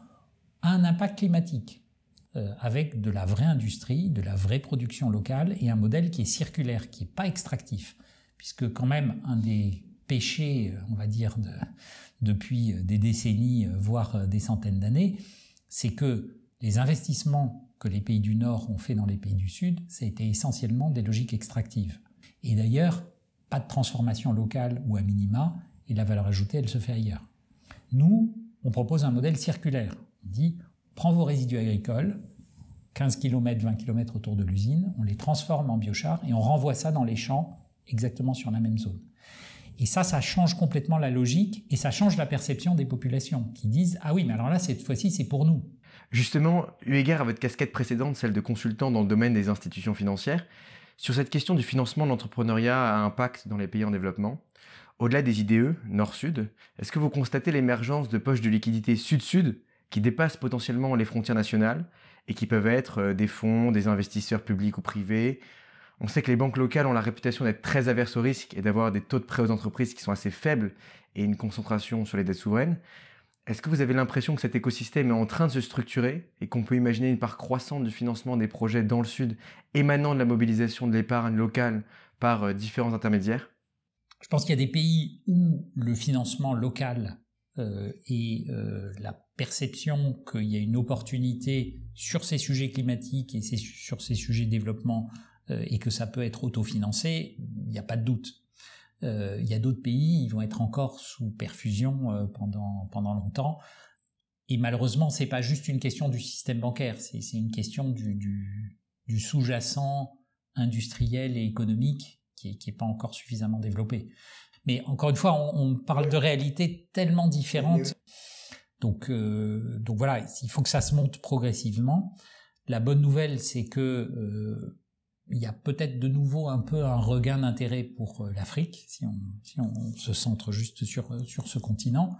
a un impact climatique avec de la vraie industrie, de la vraie production locale et un modèle qui est circulaire, qui n'est pas extractif puisque quand même un des péchés, on va dire depuis des décennies voire des centaines d'années, c'est que les investissements que les pays du Nord ont fait dans les pays du Sud, ça a été essentiellement des logiques extractives. Et d'ailleurs, pas de transformation locale ou à minima, et la valeur ajoutée, elle se fait ailleurs. Nous, on propose un modèle circulaire. On dit, prends vos résidus agricoles, 15 km, 20 km autour de l'usine, on les transforme en biochar et on renvoie ça dans les champs, exactement sur la même zone. Et ça change complètement la logique et ça change la perception des populations qui disent « Ah oui, mais alors là, cette fois-ci, c'est pour nous ». Justement, eu égard à votre casquette précédente, celle de consultant dans le domaine des institutions financières, sur cette question du financement de l'entrepreneuriat à impact dans les pays en développement, au-delà des IDE, Nord-Sud, est-ce que vous constatez l'émergence de poches de liquidité Sud-Sud qui dépassent potentiellement les frontières nationales et qui peuvent être des fonds, des investisseurs publics ou privés ? On sait que les banques locales ont la réputation d'être très averses au risque et d'avoir des taux de prêt aux entreprises qui sont assez faibles et une concentration sur les dettes souveraines. Est-ce que vous avez l'impression que cet écosystème est en train de se structurer et qu'on peut imaginer une part croissante du financement des projets dans le Sud émanant de la mobilisation de l'épargne locale par différents intermédiaires ? Je pense qu'il y a des pays où le financement local et la perception qu'il y a une opportunité sur ces sujets climatiques et sur ces sujets développement et que ça peut être autofinancé, il n'y a pas de doute. Il y a d'autres pays, ils vont être encore sous perfusion pendant longtemps. Et malheureusement, c'est pas juste une question du système bancaire, c'est une question du sous-jacent industriel et économique qui est pas encore suffisamment développé. Mais encore une fois, on parle de réalités tellement différentes. Donc voilà, il faut que ça se monte progressivement. La bonne nouvelle, c'est que il y a peut-être de nouveau un peu un regain d'intérêt pour l'Afrique, si on se centre juste sur ce continent.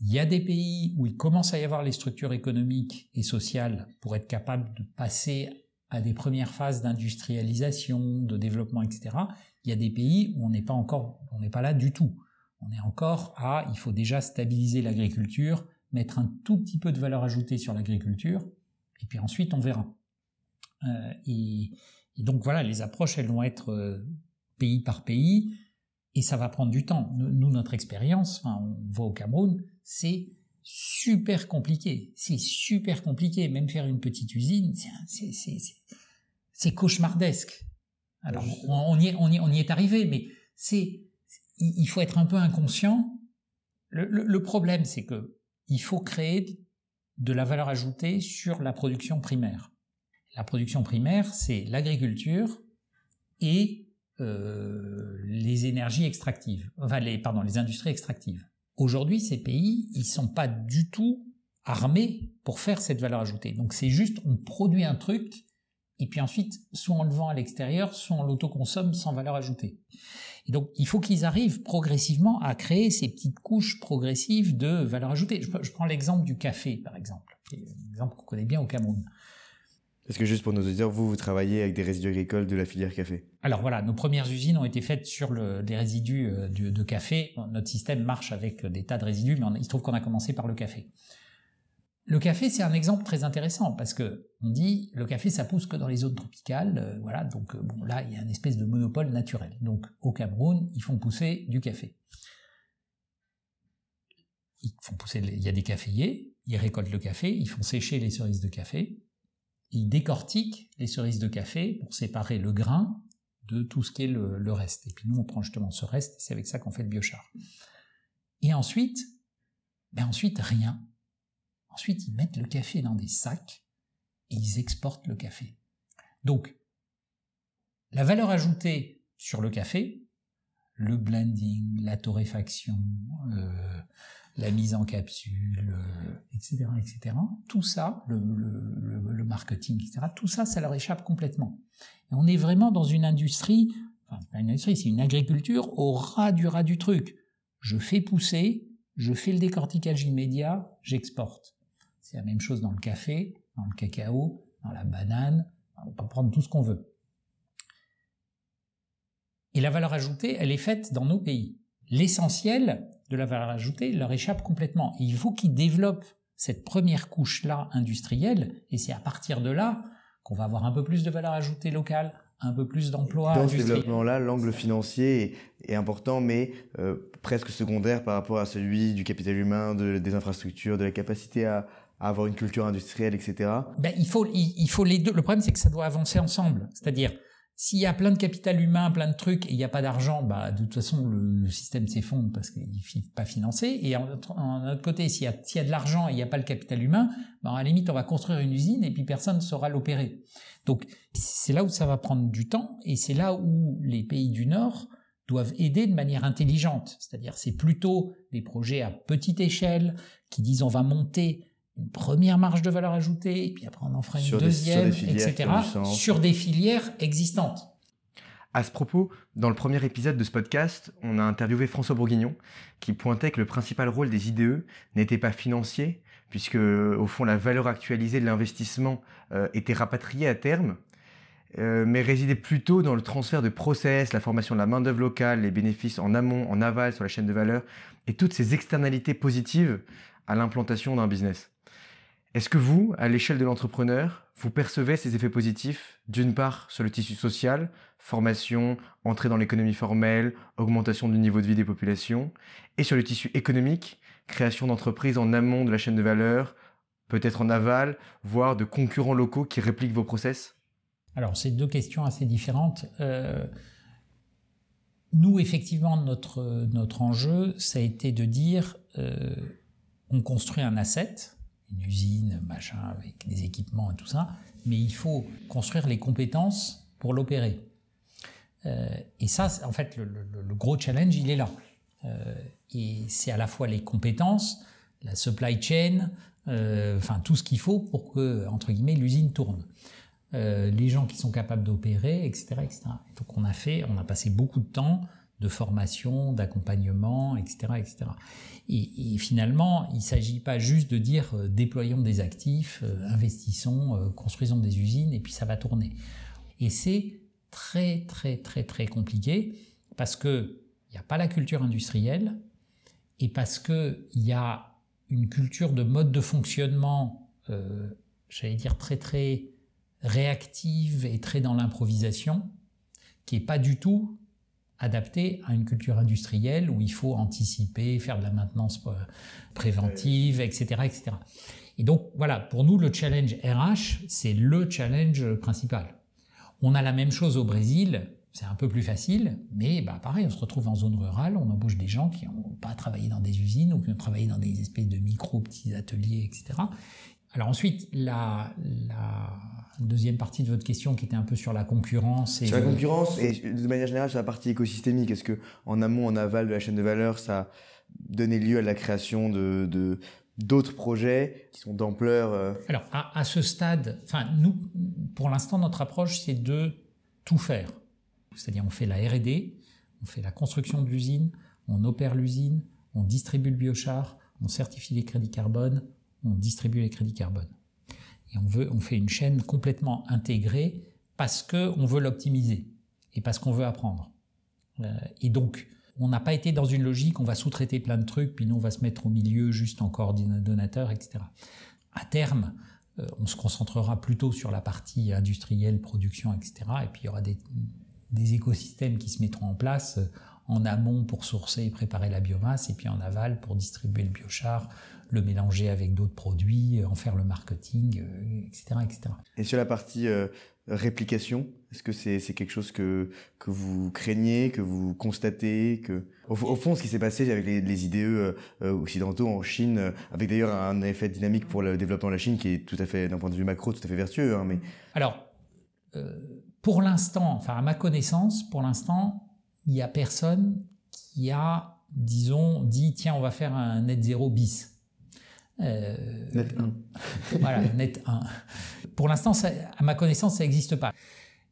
Il y a des pays où il commence à y avoir les structures économiques et sociales pour être capable de passer à des premières phases d'industrialisation, de développement, etc. Il y a des pays où on n'est pas là du tout. On est encore à, il faut déjà stabiliser l'agriculture, mettre un tout petit peu de valeur ajoutée sur l'agriculture, et puis ensuite on verra. Et donc voilà, les approches, elles vont être pays par pays, et ça va prendre du temps. Nous, notre expérience, on voit au Cameroun, c'est super compliqué. C'est super compliqué. Même faire une petite usine, c'est cauchemardesque. Alors, on y est arrivé, mais il faut être un peu inconscient. Le problème, c'est que il faut créer de la valeur ajoutée sur la production primaire. La production primaire, c'est l'agriculture et les énergies extractives. Enfin, les industries extractives. Aujourd'hui, ces pays, ils sont pas du tout armés pour faire cette valeur ajoutée. Donc c'est juste, on produit un truc, et puis ensuite, soit on le vend à l'extérieur, soit on l'autoconsomme sans valeur ajoutée. Et donc, il faut qu'ils arrivent progressivement à créer ces petites couches progressives de valeur ajoutée. Je prends l'exemple du café, par exemple. C'est un exemple qu'on connaît bien au Cameroun. Est-ce que juste pour nos auditeurs, vous travaillez avec des résidus agricoles de la filière café? Alors voilà, nos premières usines ont été faites sur des résidus de café. Notre système marche avec des tas de résidus, mais il se trouve qu'on a commencé par le café. Le café, c'est un exemple très intéressant parce que on dit le café, ça pousse que dans les zones tropicales. Voilà, donc bon, là, il y a une espèce de monopole naturel. Donc au Cameroun, ils font pousser du café. Il y a des caféiers, ils récoltent le café, ils font sécher les cerises de café. Ils décortiquent les cerises de café pour séparer le grain de tout ce qui est le reste. Et puis nous, on prend justement ce reste, c'est avec ça qu'on fait le biochar. Et ensuite rien. Ensuite, ils mettent le café dans des sacs et ils exportent le café. Donc, la valeur ajoutée sur le café, le blending, la torréfaction, la mise en capsule, etc., etc. Tout ça, le marketing, etc. Tout ça, ça leur échappe complètement. Et on est vraiment dans une industrie, enfin pas une industrie, c'est une agriculture au ras du truc. Je fais pousser, je fais le décortiquage immédiat, j'exporte. C'est la même chose dans le café, dans le cacao, dans la banane. On peut prendre tout ce qu'on veut. Et la valeur ajoutée, elle est faite dans nos pays. L'essentiel de la valeur ajoutée leur échappe complètement. Et il faut qu'ils développent cette première couche-là industrielle, et c'est à partir de là qu'on va avoir un peu plus de valeur ajoutée locale, un peu plus d'emplois industriels. Dans ce développement-là, l'angle financier est important, mais presque secondaire par rapport à celui du capital humain, des infrastructures, de la capacité à avoir une culture industrielle, etc. Il faut les deux. Le problème, c'est que ça doit avancer ensemble. C'est-à-dire, s'il y a plein de capital humain, plein de trucs, et il n'y a pas d'argent, bah de toute façon le système s'effondre parce qu'il n'est pas financé. Et en autre côté, s'il y a de l'argent et il n'y a pas le capital humain, bah à la limite on va construire une usine et puis personne ne saura l'opérer. Donc c'est là où ça va prendre du temps et c'est là où les pays du Nord doivent aider de manière intelligente. C'est-à-dire c'est plutôt des projets à petite échelle qui disent on va monter une première marge de valeur ajoutée, et puis après on en fera une deuxième, etc., sur des filières existantes. À ce propos, dans le premier épisode de ce podcast, on a interviewé François Bourguignon, qui pointait que le principal rôle des IDE n'était pas financier, puisque au fond la valeur actualisée de l'investissement était rapatriée à terme, mais résidait plutôt dans le transfert de process, la formation de la main-d'œuvre locale, les bénéfices en amont, en aval, sur la chaîne de valeur, et toutes ces externalités positives à l'implantation d'un business. Est-ce que vous, à l'échelle de l'entrepreneur, vous percevez ces effets positifs, d'une part sur le tissu social, formation, entrée dans l'économie formelle, augmentation du niveau de vie des populations, et sur le tissu économique, création d'entreprises en amont de la chaîne de valeur, peut-être en aval, voire de concurrents locaux qui répliquent vos process? Alors, c'est deux questions assez différentes. Nous, effectivement, notre enjeu, ça a été de dire on construit un asset, une usine, machin, avec des équipements et tout ça, mais il faut construire les compétences pour l'opérer. Et ça, en fait, le gros challenge, il est là. Et c'est à la fois les compétences, la supply chain, enfin tout ce qu'il faut pour que, entre guillemets, l'usine tourne. les gens qui sont capables d'opérer, etc., etc. Et donc on a passé beaucoup de temps de formation, d'accompagnement, etc., etc. Et finalement, il ne s'agit pas juste de dire déployons des actifs, investissons, construisons des usines, et puis ça va tourner. Et c'est très, très, très, très compliqué parce que il n'y a pas la culture industrielle et parce que il y a une culture de mode de fonctionnement, j'allais dire très, très réactive et très dans l'improvisation, qui n'est pas du tout adapté à une culture industrielle où il faut anticiper, faire de la maintenance préventive, etc., etc. Et donc voilà, pour nous, le challenge RH, c'est le challenge principal. On a la même chose au Brésil, c'est un peu plus facile, mais bah, pareil, on se retrouve en zone rurale, on embauche des gens qui n'ont pas travaillé dans des usines ou qui ont travaillé dans des espèces de micro-petits ateliers, etc. Alors ensuite, la deuxième partie de votre question qui était un peu sur la concurrence. Sur la concurrence et de manière générale sur la partie écosystémique. Est-ce qu'en amont, en aval de la chaîne de valeur, ça a donné lieu à la création d'autres projets qui sont d'ampleur Alors à ce stade, nous, pour l'instant, notre approche, c'est de tout faire. C'est-à-dire on fait la R&D, on fait la construction de l'usine, on opère l'usine, on distribue le biochar, on certifie les crédits carbone, on distribue les crédits carbone. Et on fait une chaîne complètement intégrée parce qu'on veut l'optimiser et parce qu'on veut apprendre. Et donc, on n'a pas été dans une logique, on va sous-traiter plein de trucs, puis nous, on va se mettre au milieu juste en coordonnateur, etc. À terme, on se concentrera plutôt sur la partie industrielle, production, etc. Et puis, il y aura des écosystèmes qui se mettront en place en amont pour sourcer et préparer la biomasse, et puis en aval pour distribuer le biochar, le mélanger avec d'autres produits, en faire le marketing, etc., etc. Et sur la partie réplication, est-ce que c'est quelque chose que vous craignez, que vous constatez que... Au fond, ce qui s'est passé avec les IDE occidentaux en Chine, avec d'ailleurs un effet dynamique pour le développement de la Chine qui est tout à fait, d'un point de vue macro, tout à fait vertueux. Hein, mais... Alors, pour l'instant, à ma connaissance, pour l'instant, il n'y a personne qui a, disons, dit « Tiens, on va faire un NetZero bis ». Net 1. Voilà, Net 1. Pour l'instant, ça, à ma connaissance, ça n'existe pas.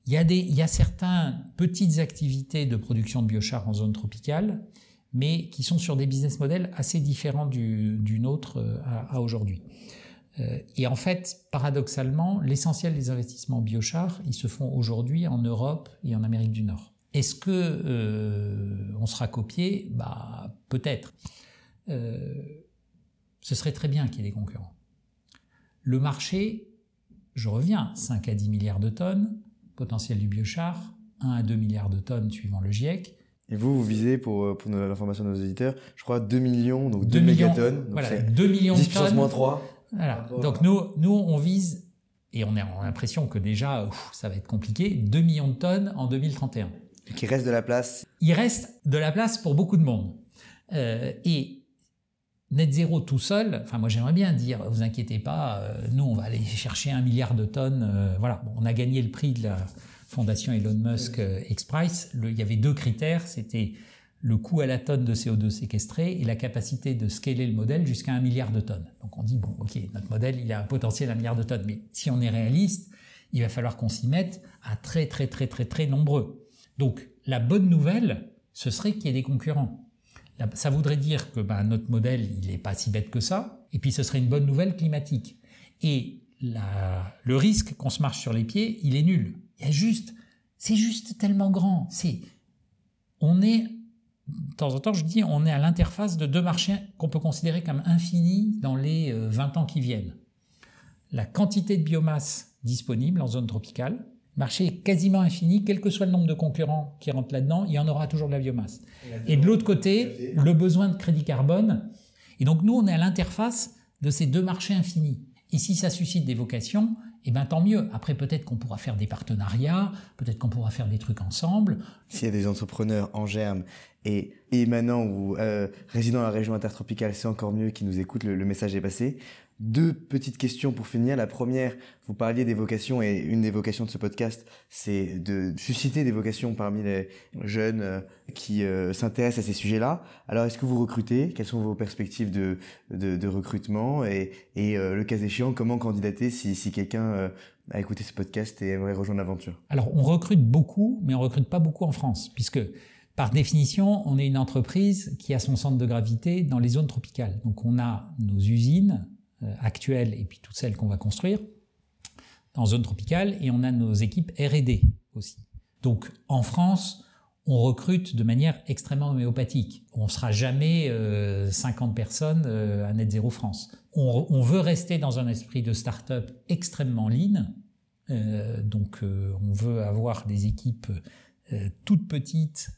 Il y a certaines petites activités de production de biochar en zone tropicale, mais qui sont sur des business models assez différents du nôtre à aujourd'hui. Et en fait, paradoxalement, l'essentiel des investissements biochar, ils se font aujourd'hui en Europe et en Amérique du Nord. Est-ce que on sera copié ? Bah, peut-être. Ce serait très bien qu'il y ait des concurrents. Le marché, je reviens, 5 à 10 milliards de tonnes, potentiel du biochar, 1 à 2 milliards de tonnes suivant le GIEC. Et vous visez, pour l'information de nos auditeurs, je crois 2 millions, donc 2 mégatonnes. Voilà, 2 millions de tonnes. 10 × 3. Voilà. Donc nous, on vise, et on a l'impression que déjà, ça va être compliqué, 2 millions de tonnes en 2031. Et qu'il reste de la place. Il reste de la place pour beaucoup de monde. Et NetZero tout seul, moi j'aimerais bien dire, vous inquiétez pas, nous on va aller chercher 1 milliard de tonnes. Voilà, on a gagné le prix de la fondation Elon Musk XPrize. Il y avait 2 critères, c'était le coût à la tonne de CO2 séquestré et la capacité de scaler le modèle jusqu'à 1 milliard de tonnes. Donc on dit, bon, ok, notre modèle, il a un potentiel à 1 milliard de tonnes, mais si on est réaliste, il va falloir qu'on s'y mette à très, très, très, très, très nombreux. Donc la bonne nouvelle, ce serait qu'il y ait des concurrents. Ça voudrait dire que notre modèle, il n'est pas si bête que ça, et puis ce serait une bonne nouvelle climatique. Et le risque qu'on se marche sur les pieds, il est nul. C'est juste tellement grand. De temps en temps, je dis, on est à l'interface de 2 marchés qu'on peut considérer comme infinis dans les 20 ans qui viennent. La quantité de biomasse disponible en zone tropicale, marché est quasiment infini, quel que soit le nombre de concurrents qui rentrent là-dedans, il y en aura toujours de la biomasse. Et de l'autre côté, le besoin de crédit carbone. Et donc nous, on est à l'interface de ces 2 marchés infinis. Et si ça suscite des vocations, eh bien tant mieux. Après, peut-être qu'on pourra faire des partenariats, peut-être qu'on pourra faire des trucs ensemble. S'il y a des entrepreneurs en germe et émanant ou résidant dans la région intertropicale, c'est encore mieux qu'ils nous écoutent, le message est passé. Deux petites questions pour finir. La première, vous parliez des vocations et une des vocations de ce podcast, c'est de susciter des vocations parmi les jeunes qui s'intéressent à ces sujets-là. Alors, est-ce que vous recrutez? Quelles sont vos perspectives de recrutement? Et le cas échéant, comment candidater si quelqu'un a écouté ce podcast et aimerait rejoindre l'aventure? Alors, on recrute beaucoup, mais on recrute pas beaucoup en France, puisque par définition, on est une entreprise qui a son centre de gravité dans les zones tropicales. Donc, on a nos usines actuelles et puis toutes celles qu'on va construire en zone tropicale, et on a nos équipes R&D aussi. Donc en France, on recrute de manière extrêmement homéopathique. On ne sera jamais 50 personnes à NetZero France. On veut rester dans un esprit de start-up extrêmement lean, donc on veut avoir des équipes toutes petites,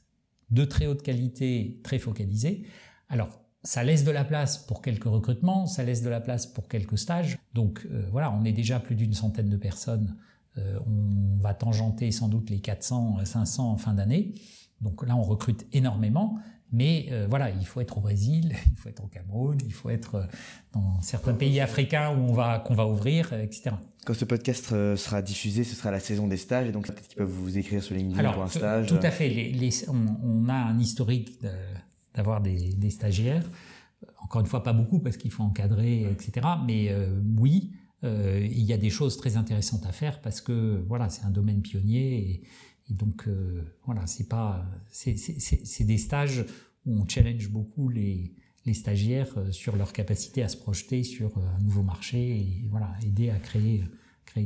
de très haute qualité, très focalisées. Alors, ça laisse de la place pour quelques recrutements, ça laisse de la place pour quelques stages. Donc voilà, on est déjà plus d'une centaine de personnes. On va tangenter sans doute les 400, 500 en fin d'année. Donc là, on recrute énormément. Mais voilà, il faut être au Brésil, il faut être au Cameroun, il faut être dans certains pays africains où qu'on va ouvrir, etc. Quand ce podcast sera diffusé, ce sera la saison des stages, et donc peut-être qu'ils peuvent vous écrire sur LinkedIn pour un stage. Tout à fait. On a un historique d'avoir des stagiaires. Encore une fois, pas beaucoup parce qu'il faut encadrer, etc. Mais oui, il y a des choses très intéressantes à faire parce que voilà, c'est un domaine pionnier et donc voilà, c'est des stages où on challenge beaucoup les stagiaires sur leur capacité à se projeter sur un nouveau marché et voilà, aider à créer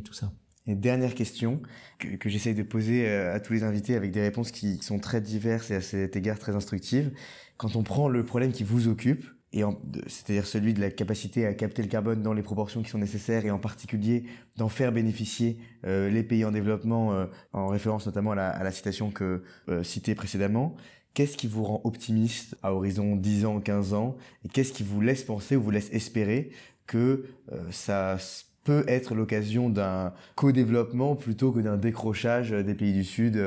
tout ça. Et dernière question que j'essaye de poser à tous les invités avec des réponses qui sont très diverses et à cet égard très instructives. Quand on prend le problème qui vous occupe, c'est-à-dire celui de la capacité à capter le carbone dans les proportions qui sont nécessaires et en particulier d'en faire bénéficier les pays en développement, en référence notamment à la citation que citée précédemment, qu'est-ce qui vous rend optimiste à horizon 10 ans, 15 ans et qu'est-ce qui vous laisse penser ou vous laisse espérer que ça peut être l'occasion d'un co-développement plutôt que d'un décrochage des pays du Sud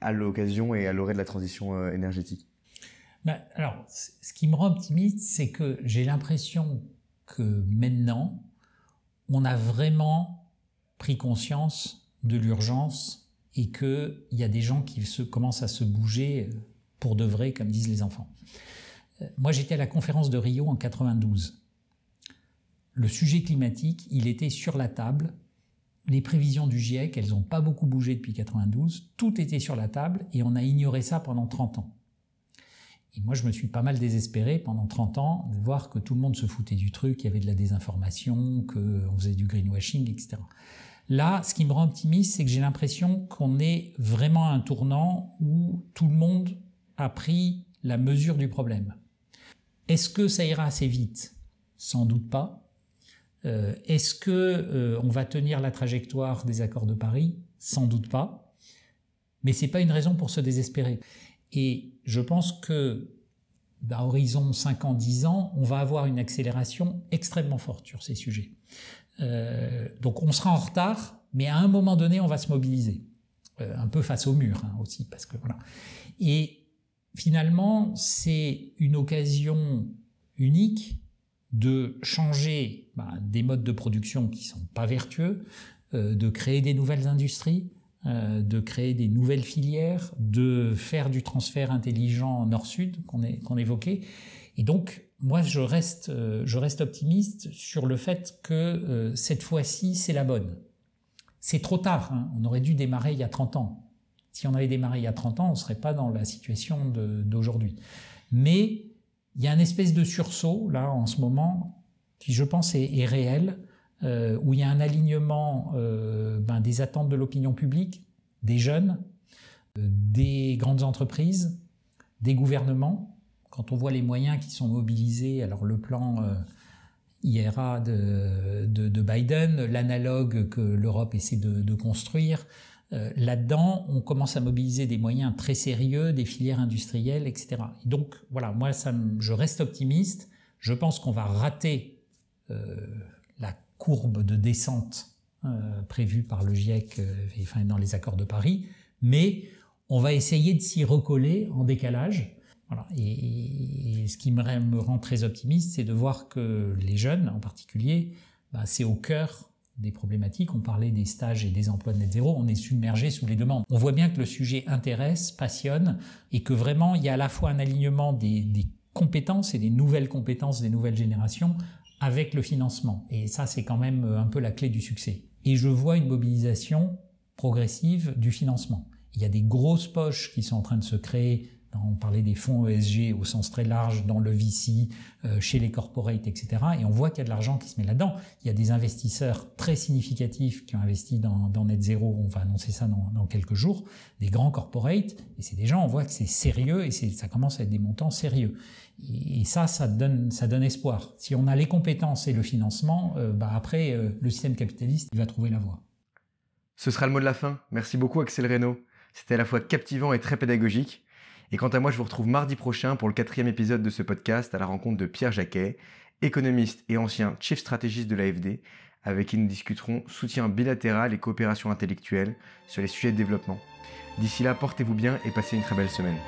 à l'occasion et à l'orée de la transition énergétique? Alors, ce qui me rend optimiste, c'est que j'ai l'impression que maintenant, on a vraiment pris conscience de l'urgence et qu'il y a des gens qui commencent à se bouger pour de vrai, comme disent les enfants. Moi, j'étais à la conférence de Rio en 92. Le sujet climatique, il était sur la table. Les prévisions du GIEC, elles n'ont pas beaucoup bougé depuis 92. Tout était sur la table et on a ignoré ça pendant 30 ans. Et moi, je me suis pas mal désespéré pendant 30 ans de voir que tout le monde se foutait du truc, qu'il y avait de la désinformation, qu'on faisait du greenwashing, etc. Là, ce qui me rend optimiste, c'est que j'ai l'impression qu'on est vraiment à un tournant où tout le monde a pris la mesure du problème. Est-ce que ça ira assez vite ? Sans doute pas. Est-ce qu'on va tenir la trajectoire des accords de Paris? Sans doute pas. Mais ce n'est pas une raison pour se désespérer. Et je pense qu'à horizon 5 ans, 10 ans, on va avoir une accélération extrêmement forte sur ces sujets. Donc on sera en retard, mais à un moment donné, on va se mobiliser. Un peu face au mur aussi, parce que voilà. Et finalement, c'est une occasion unique de changer des modes de production qui ne sont pas vertueux, de créer des nouvelles industries, de créer des nouvelles filières, de faire du transfert intelligent nord-sud qu'on évoquait. Et donc, moi, je reste optimiste sur le fait que cette fois-ci, c'est la bonne. C'est trop tard. On aurait dû démarrer il y a 30 ans. Si on avait démarré il y a 30 ans, on ne serait pas dans la situation d'aujourd'hui. Mais il y a une espèce de sursaut, là, en ce moment, qui, je pense, est réel, où il y a un alignement des attentes de l'opinion publique, des jeunes, des grandes entreprises, des gouvernements. Quand on voit les moyens qui sont mobilisés, alors le plan IRA de Biden, l'analogue que l'Europe essaie de construire, là-dedans, on commence à mobiliser des moyens très sérieux, des filières industrielles, etc. Et donc, voilà, moi, je reste optimiste. Je pense qu'on va rater la courbe de descente prévue par le GIEC dans les accords de Paris, mais on va essayer de s'y recoller en décalage. Voilà. Et ce qui me rend très optimiste, c'est de voir que les jeunes, en particulier, c'est au cœur des problématiques. On parlait des stages et des emplois de NetZero, on est submergé sous les demandes. On voit bien que le sujet intéresse, passionne, et que vraiment il y a à la fois un alignement des compétences et des nouvelles compétences des nouvelles générations avec le financement. Et ça, c'est quand même un peu la clé du succès. Et je vois une mobilisation progressive du financement. Il y a des grosses poches qui sont en train de se créer. On parlait des fonds ESG au sens très large, dans le VC, chez les corporates, etc. Et on voit qu'il y a de l'argent qui se met là-dedans. Il y a des investisseurs très significatifs qui ont investi dans NetZero. On va annoncer ça dans quelques jours. Des grands corporates. Et c'est des gens, on voit que c'est sérieux et ça commence à être des montants sérieux. Et ça donne espoir. Si on a les compétences et le financement, après, le système capitaliste, il va trouver la voie. Ce sera le mot de la fin. Merci beaucoup, Axel Reinaud. C'était à la fois captivant et très pédagogique. Et quant à moi, je vous retrouve mardi prochain pour le 4e épisode de ce podcast à la rencontre de Pierre Jacquet, économiste et ancien chief stratégiste de l'AFD, avec qui nous discuterons soutien bilatéral et coopération intellectuelle sur les sujets de développement. D'ici là, portez-vous bien et passez une très belle semaine.